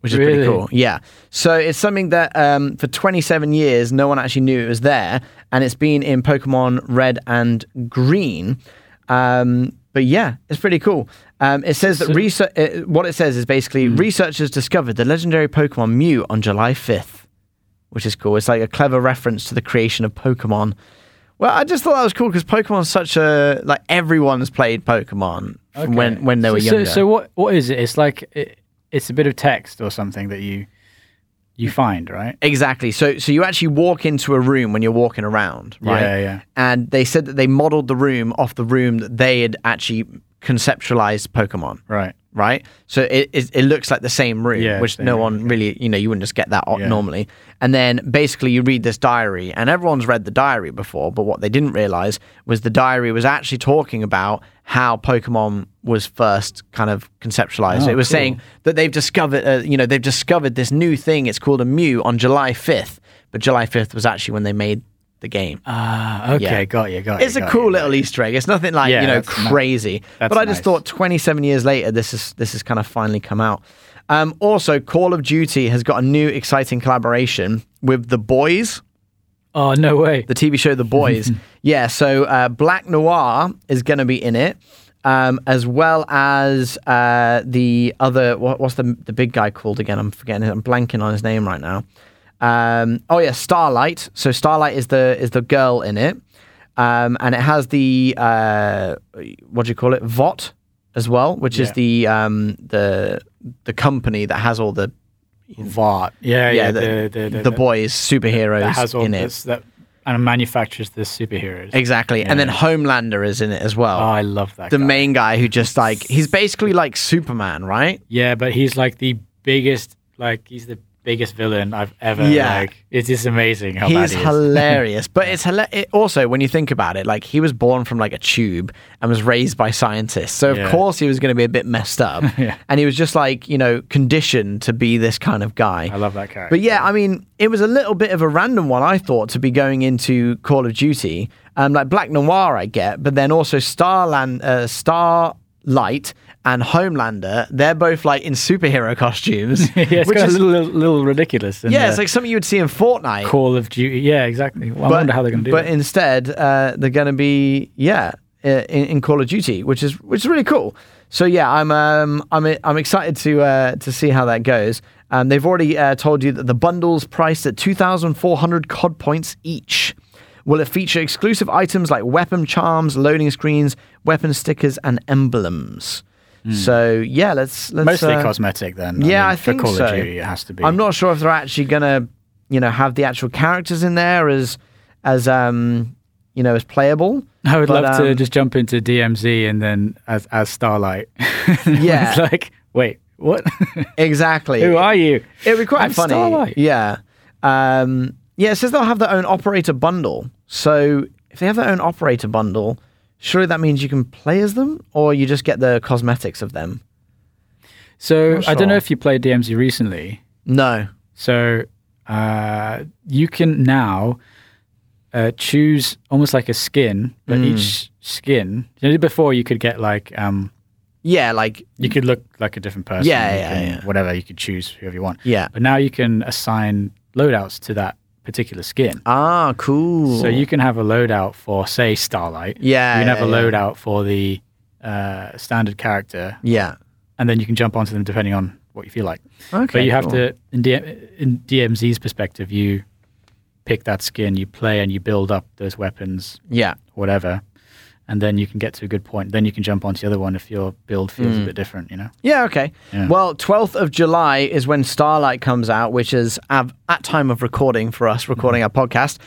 which is pretty cool. Yeah. So it's something that for 27 years, no one actually knew it was there, and it's been in Pokemon Red and Green. But yeah, it's pretty cool. It says that what it says is basically researchers discovered the legendary Pokemon Mew on July 5th, which is cool. It's like a clever reference to the creation of Pokemon. Well, I just thought that was cool because Pokemon's such a... Like, everyone's played Pokemon when they were younger. So what is it? It's like... It's a bit of text or something that you find, right? Exactly. So you actually walk into a room when you're walking around, right? Yeah. And they said that they modeled the room off the room that they had actually conceptualized Pokemon. Right? So it looks like the same room, which no one really... You wouldn't just get that normally. And then basically you read this diary, and everyone's read the diary before, but what they didn't realize was the diary was actually talking about how Pokemon was first kind of conceptualized. It was saying that they've discovered, they've discovered this new thing. It's called a Mew on July 5th, but July 5th was actually when they made the game. Got you. It's a cool little Easter egg. It's nothing like that's crazy. But I just thought 27 years later, this is kind of finally come out. Also, Call of Duty has got a new exciting collaboration with The Boys. Oh, no way. The TV show The Boys. So Black Noir is going to be in it, as well as the other... What's the big guy called again? I'm forgetting. I'm blanking on his name right now. Starlight. So Starlight is the girl in it. And it has the... Vought as well, which is the company that has all the Vought. The Boys superheroes that has all in this, it. That and manufactures the superheroes. Exactly. Yeah. And then Homelander is in it as well. Oh, I love that guy. The main guy who just like he's basically like Superman, right? Yeah, but he's like the biggest biggest villain I've ever it's just amazing how bad he is. Hilarious. But it's also when you think about it, like he was born from like a tube and was raised by scientists, so of course he was going to be a bit messed up and he was just like conditioned to be this kind of guy. I love that character. But I mean, it was a little bit of a random one, I thought, to be going into Call of Duty. Like Black Noir I get, but then also Starlight and Homelander, they're both like in superhero costumes. Which is a little ridiculous. It's like something you would see in Fortnite. Call of Duty. Yeah, exactly. Well, I wonder how they're going to do it. But instead, they're going to be in Call of Duty, which is really cool. So I'm excited to see how that goes. They've already told you that the bundle's priced at 2,400 COD points each, Will it feature exclusive items like weapon charms, loading screens, weapon stickers, and emblems? So yeah, let's mostly cosmetic then. Yeah, I mean, I think for Call of Duty, it has to be. I'm not sure if they're actually gonna, you know, have the actual characters in there as playable. I would love to just jump into DMZ and then as Starlight. Yeah, it's like, wait, what? Exactly. Who are you? It'd be quite funny. Starlight. Yeah. Yeah. It says they'll have their own operator bundle. So if they have their own operator bundle, surely that means you can play as them, or you just get the cosmetics of them. So sure. I don't know if you played DMZ recently. No. So you can now choose almost like a skin, but each skin. You know, before you could get like, you could look like a different person. Yeah. Whatever, you could choose whoever you want. Yeah. But now you can assign loadouts to that particular skin. Ah, cool. So you can have a loadout for, say, Starlight. Yeah. You can have a loadout for the standard character. Yeah. And then you can jump onto them depending on what you feel like. Okay. But you have to, in DMZ's perspective, you pick that skin, you play, and you build up those weapons. Yeah. Whatever. And then you can get to a good point. Then you can jump onto the other one if your build feels a bit different, you know? Yeah, okay. Yeah. Well, 12th of July is when Starlight comes out, which is, at time of recording for us, our podcast,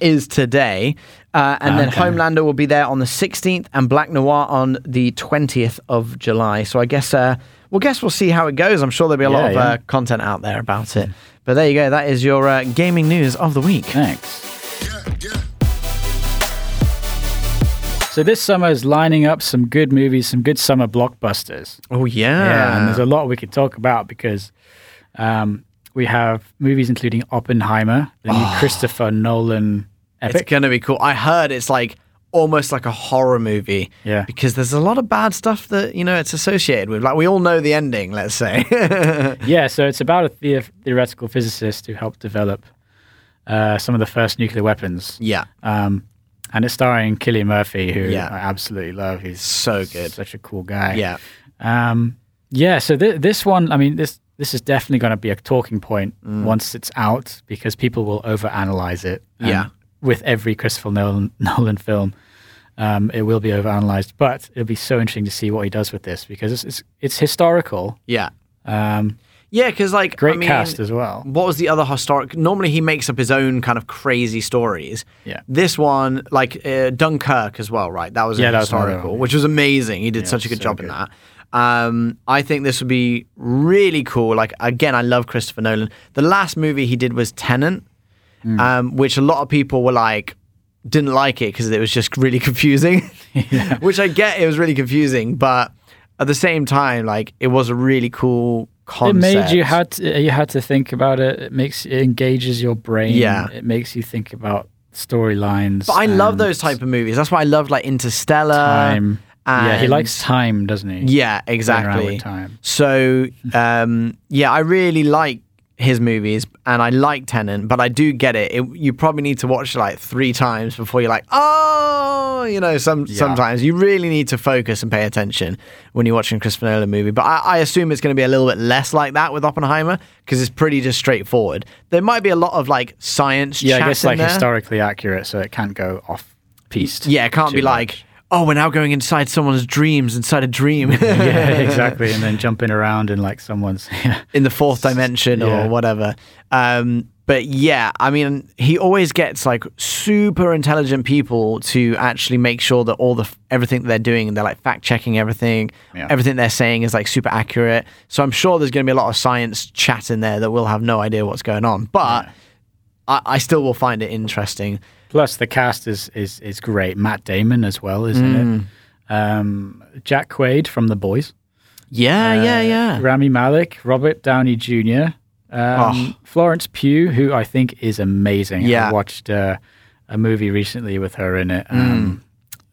is today. And then Homelander will be there on the 16th and Black Noir on the 20th of July. So I guess we'll see how it goes. I'm sure there'll be a lot of content out there about it. But there you go. That is your gaming news of the week. Thanks. Yeah. So this summer is lining up some good movies, some good summer blockbusters. Oh, yeah. Yeah, and there's a lot we could talk about because we have movies including Oppenheimer, the new Christopher Nolan epic. It's going to be cool. I heard it's like almost like a horror movie because there's a lot of bad stuff that, you know, it's associated with. Like, we all know the ending, let's say. Yeah, so it's about a theoretical physicist who helped develop some of the first nuclear weapons. Yeah. And it's starring Cillian Murphy, who I absolutely love. He's so good, such a cool guy. Yeah, So this one, I mean, this is definitely going to be a talking point once it's out because people will overanalyze it. Yeah, with every Christopher Nolan film, it will be overanalyzed. But it'll be so interesting to see what he does with this because it's historical. Yeah. Yeah, because like cast as well. What was the other historic? Normally he makes up his own kind of crazy stories. Yeah, this one like Dunkirk as well, right? That was historical, which was amazing. He did such a good job in that. I think this would be really cool. Like again, I love Christopher Nolan. The last movie he did was Tenet, which a lot of people were like didn't like it because it was just really confusing. Which I get, it was really confusing, but at the same time, like it was a really cool concept. It made you had to think about it. It engages your brain. Yeah. It makes you think about storylines. But I love those type of movies. That's why I love like Interstellar. Time. Yeah, he likes time, doesn't he? Yeah, exactly. Time. So I really like his movies and I like Tenet, but I do get it. You probably need to watch like 3 times before you're like, sometimes you really need to focus and pay attention when you're watching a Christopher Nolan movie. But I assume it's going to be a little bit less like that with Oppenheimer because it's pretty just straightforward. There might be a lot of like science chat in there. Yeah, I guess like historically accurate, so it can't go off-piste. Yeah, it can't be like, oh, we're now going inside someone's dreams, inside a dream. Yeah, exactly. And then jumping around in like someone's... Yeah. In the 4th dimension or whatever. But yeah, I mean, he always gets like super intelligent people to actually make sure that everything that they're doing, and they're like fact-checking everything. Yeah. Everything they're saying is like super accurate. So I'm sure there's going to be a lot of science chat in there that we'll have no idea what's going on. But I still will find it interesting. Plus, the cast is great. Matt Damon as well, isn't it? Jack Quaid from The Boys. Yeah. Rami Malek, Robert Downey Jr., Florence Pugh, who I think is amazing. Yeah. I watched a movie recently with her in it.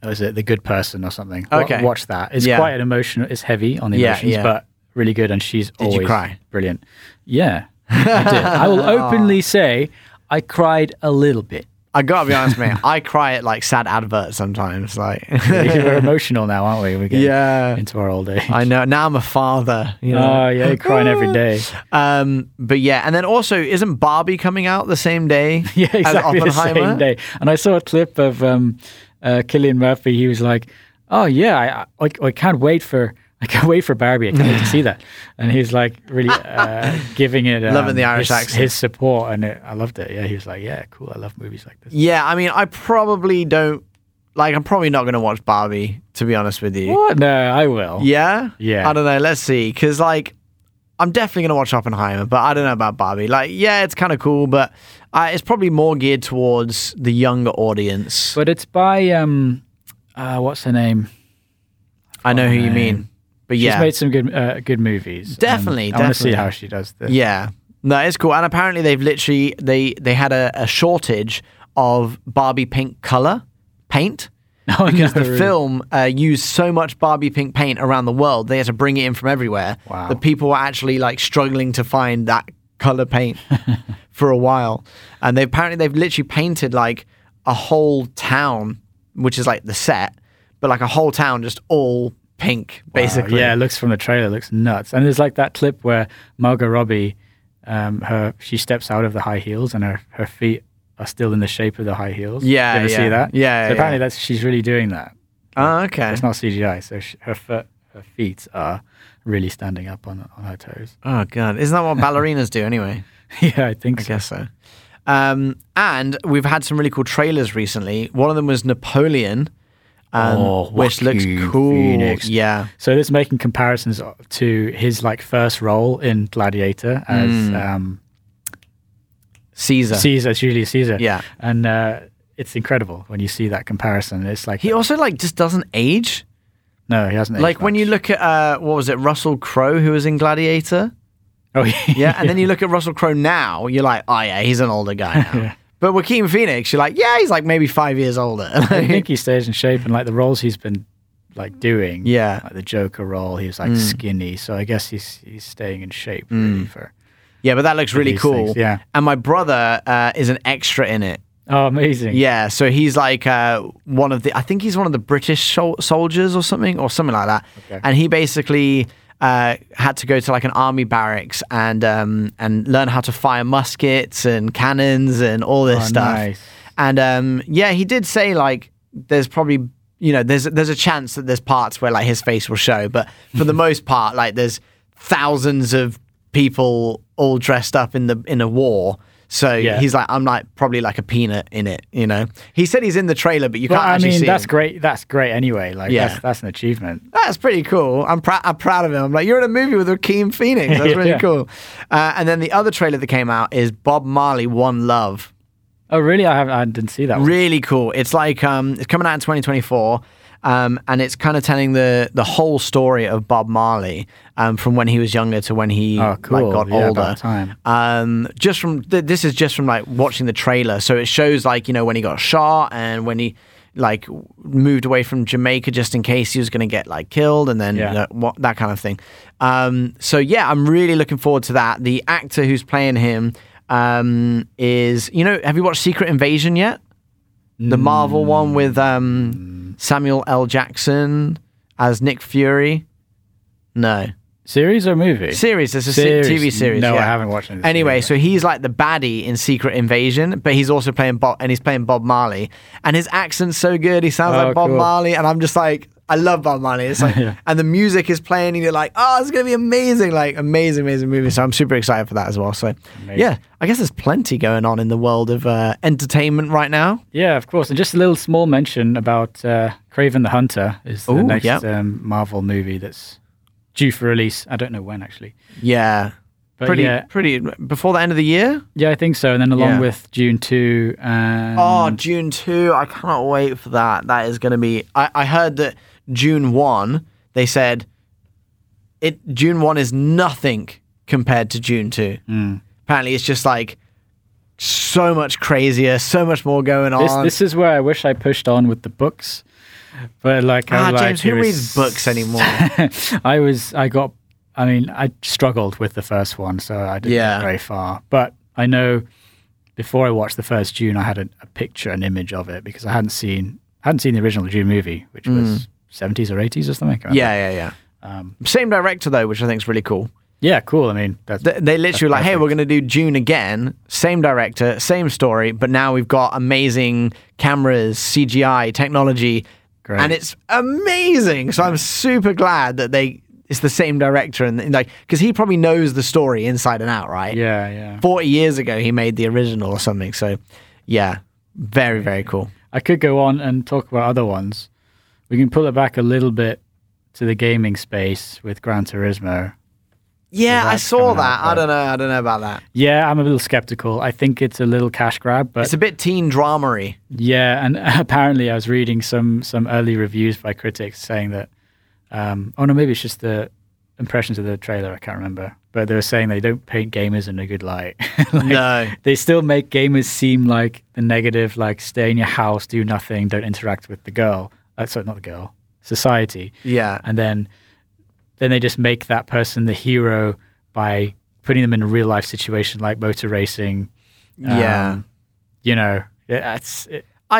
Was it The Good Person or something? Okay. Watch that. It's quite an emotional. It's heavy on the emotions, but really good. And she's always brilliant. Yeah, I did. I will openly say I cried a little bit. I gotta be honest, man. I cry at like sad adverts sometimes. Like we're emotional now, aren't we? We're getting into our old age. I know. Now I'm a father. You know? Oh yeah, you're crying every day. But yeah, and then also, isn't Barbie coming out the same day? Yeah, exactly, as Oppenheimer? The same day. And I saw a clip of Cillian Murphy. He was like, "Oh yeah, I can't wait for." I can't wait for Barbie. I can't wait to see that. And he was like really giving it loving the Irish accent, his support, and I loved it. Yeah, he was like, yeah, cool. I love movies like this. Yeah, I mean, I probably don't like. I'm probably not going to watch Barbie, to be honest with you. What? No, I will. Yeah, yeah. I don't know. Let's see, because like, I'm definitely going to watch Oppenheimer, but I don't know about Barbie. Like, yeah, it's kind of cool, but it's probably more geared towards the younger audience. But it's by what's her name? I know who you mean. But yeah. She's made some good movies. Definitely. I want to see how she does this. Yeah. No, it's cool. And apparently they've literally, they had a shortage of Barbie pink color paint. Oh, because the film used so much Barbie pink paint around the world, they had to bring it in from everywhere. Wow. That people were actually like struggling to find that color paint for a while. And they've literally painted like a whole town, which is like the set, but like a whole town just all pink, basically. Wow, yeah, it looks from the trailer, it looks nuts. And there's like that clip where Margot Robbie, she steps out of the high heels and her feet are still in the shape of the high heels. Yeah, you ever see that? Yeah, so apparently she's really doing that. Oh, okay. It's not CGI, so her feet are really standing up on her toes. Oh, God. Isn't that what ballerinas do anyway? Yeah, I think so. I guess so. And we've had some really cool trailers recently. One of them was Napoleon, which looks cool. Phoenix. Yeah. So this is making comparisons to his like first role in Gladiator as Caesar. Julius Caesar. Yeah. And it's incredible when you see that comparison. It's like he also like just doesn't age. No, he hasn't. Like aged when much. You look at what was it, Russell Crowe, who was in Gladiator. Oh yeah. Yeah. And then you look at Russell Crowe now, you're like, oh yeah, he's an older guy now. Yeah. But Joaquin Phoenix, you're like, yeah, he's like maybe 5 years older. I think he stays in shape, and like the roles he's been like doing, yeah, like the Joker role, he was like skinny, so I guess he's staying in shape. Really but that looks really cool. Things, yeah, and my brother is an extra in it. Oh, amazing! Yeah, so he's like I think he's one of the British soldiers or something like that, okay. And he basically had to go to like an army barracks and learn how to fire muskets and cannons and all this stuff. Nice. And he did say like there's probably there's a chance that there's parts where like his face will show, but for the most part like there's thousands of people all dressed up in a war. So he's like, I'm like probably like a peanut in it, you know. He said he's in the trailer, but you can't actually see. I mean, that's him. Great. That's great anyway. Like, that's an achievement. That's pretty cool. I'm proud of him. I'm like, you're in a movie with Joaquin Phoenix. That's really cool. And then the other trailer that came out is Bob Marley, One Love. Oh, really? I didn't see that one. Really cool. It's like it's coming out in 2024. And it's kind of telling the whole story of Bob Marley from when he was younger to when he got older. About time. This is just from like watching the trailer. So it shows like when he got shot and when he like moved away from Jamaica just in case he was going to get like killed and then that kind of thing. I'm really looking forward to that. The actor who's playing him is have you watched Secret Invasion yet? The Marvel one with Samuel L. Jackson as Nick Fury. No. Series or movie? Series. It's a TV series. No, I haven't watched it. Anyway, so he's like the baddie in Secret Invasion, but he's also playing Bob Marley. And his accent's so good. He sounds like Bob Marley. And I'm just like, I love Bob Marley. It's like, and the music is playing and you're like, oh, it's going to be amazing. Like amazing movie. So I'm super excited for that as well. So amazing. Yeah, I guess there's plenty going on in the world of entertainment right now. Yeah, of course. And just a little small mention about Kraven the Hunter is the next Marvel movie that's due for release. I don't know when actually. Yeah. But pretty before the end of the year? Yeah, I think so. And then along with Dune 2 and... Oh, Dune 2. I cannot wait for that. That is going to be... I heard that Dune 1, they said Dune 1 is nothing compared to Dune 2. Mm. Apparently it's just like so much crazier, so much more going on. This is where I wish I pushed on with the books. But like... James, who reads books anymore? I struggled with the first one, so I didn't get very far. But I know before I watched the first Dune, I had a picture, an image of it, because I hadn't seen the original Dune movie, which was 70s or 80s or something. Yeah. Same director, though, which I think is really cool. Yeah, cool. I mean, they literally like, hey, we're going to do Dune again. Same director, same story, but now we've got amazing cameras, CGI, technology. Great. And it's amazing. So I'm super glad that it's the same director, and like, because he probably knows the story inside and out, right? Yeah. 40 years ago, he made the original or something. So, yeah, very, very cool. I could go on and talk about other ones. We can pull it back a little bit to the gaming space with Gran Turismo. Yeah, I saw that. I don't know about that. Yeah, I'm a little skeptical. I think it's a little cash grab, but it's a bit teen drama-y. Yeah, and apparently I was reading some early reviews by critics saying that, maybe it's just the impressions of the trailer. I can't remember, but they were saying they don't paint gamers in a good light. They still make gamers seem like the negative, like stay in your house, do nothing, don't interact with the girl. Sorry, not the girl, society. Yeah, and then they just make that person the hero by putting them in a real life situation like motor racing. I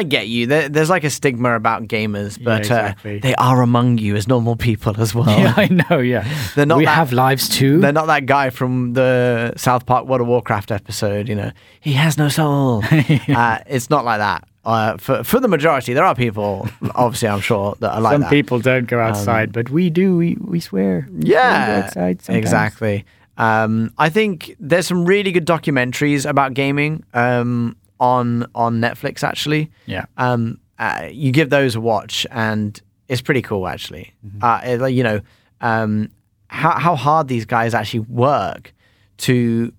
get you. There's like a stigma about gamers, but they are among you as normal people as well. Yeah, I know. Yeah, we have lives too. They're not that guy from the South Park World of Warcraft episode. You know, he has no soul. It's not like that. For the majority, there are people, obviously, I'm sure, that are like that. Some people don't go outside, but we do. We swear. Yeah, we go outside sometimes. Exactly. I think there's some really good documentaries about gaming on Netflix, actually. Yeah. You give those a watch, and it's pretty cool, actually. Mm-hmm. How hard these guys actually work to,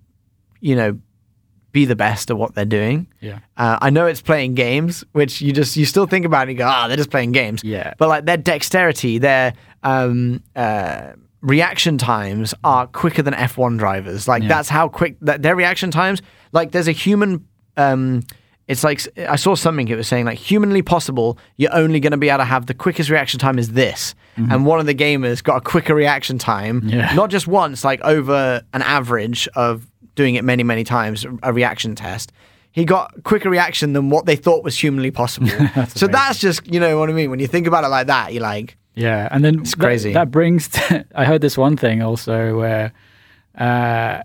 be the best at what they're doing. Yeah. I know it's playing games, which you still think about it and you go, they're just playing games. Yeah. But like their dexterity, their reaction times are quicker than F1 drivers. Like that's how quick their reaction times, like there's a human, it's like, I saw something, it was saying like humanly possible, you're only going to be able to have the quickest reaction time is this. Mm-hmm. And one of the gamers got a quicker reaction time, not just once, like over an average of doing it many, many times, a reaction test. He got quicker reaction than what they thought was humanly possible. That's just, you know what I mean? When you think about it like that, you're like... Yeah, and then... It's crazy. That brings... I heard this one thing also where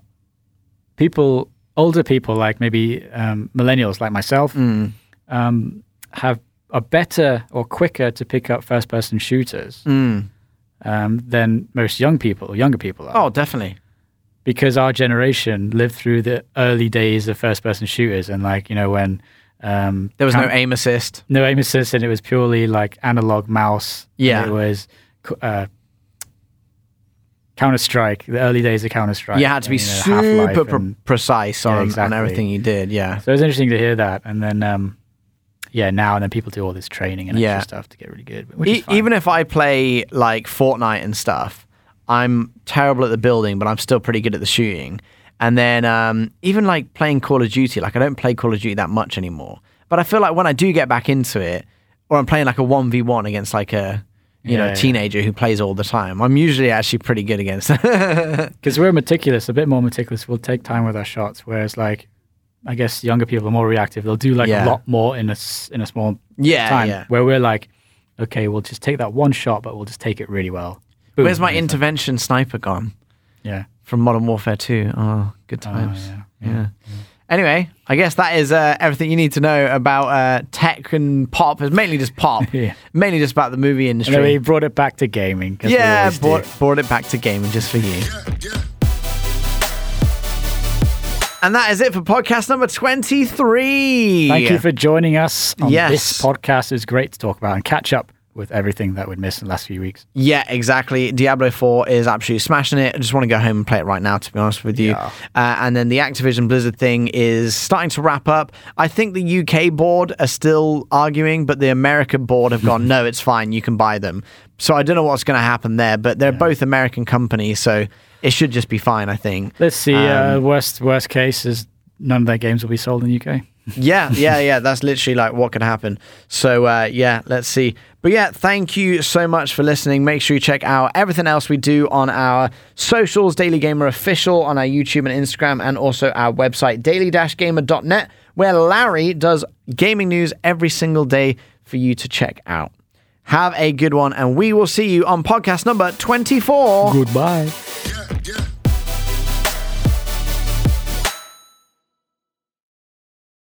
people, older people, like maybe millennials like myself, are better or quicker to pick up first-person shooters than most younger people are. Oh, definitely. Because our generation lived through the early days of first-person shooters and, like, when... there was no aim assist. No aim assist, and it was purely, like, analog mouse. Yeah. It was Counter-Strike, the early days of Counter-Strike. You had to be super precise on everything you did, yeah. So it was interesting to hear that. And then, now people do all this training and extra stuff to get really good. Which is fine. Even if I play, like, Fortnite and stuff, I'm terrible at the building, but I'm still pretty good at the shooting. And then even like playing Call of Duty, like I don't play Call of Duty that much anymore. But I feel like when I do get back into it, or I'm playing like a 1v1 against like a teenager who plays all the time, I'm usually actually pretty good against them. Because we're meticulous, a bit more meticulous. We'll take time with our shots, whereas like I guess younger people are more reactive. They'll do like a lot more in a small time. Yeah. Where we're like, okay, we'll just take that one shot, but we'll just take it really well. Boom. Where's my intervention sniper gone? Yeah. From Modern Warfare 2. Oh, good times. Yeah. Anyway, I guess that is everything you need to know about tech and pop. It's mainly just pop. Mainly just about the movie industry. And then we brought it back to gaming. Yeah, brought it back to gaming just for you. Yeah. And that is it for podcast number 23. Thank you for joining us on this podcast. It was great to talk about and catch up with everything that we'd missed in the last few weeks. Yeah, exactly. Diablo 4 is absolutely smashing it. I just want to go home and play it right now, to be honest with you. Yeah. And then the Activision Blizzard thing is starting to wrap up. I think the UK board are still arguing, but the America board have gone, no, it's fine, you can buy them. So I don't know what's going to happen there, but they're both American companies, so it should just be fine, I think. Let's see. Worst case is none of their games will be sold in the UK. Yeah. That's literally like what could happen. So, let's see. But thank you so much for listening. Make sure you check out everything else we do on our socials, Daily Gamer Official, on our YouTube and Instagram, and also our website, daily-gamer.net, where Larry does gaming news every single day for you to check out. Have a good one, and we will see you on podcast number 24. Goodbye.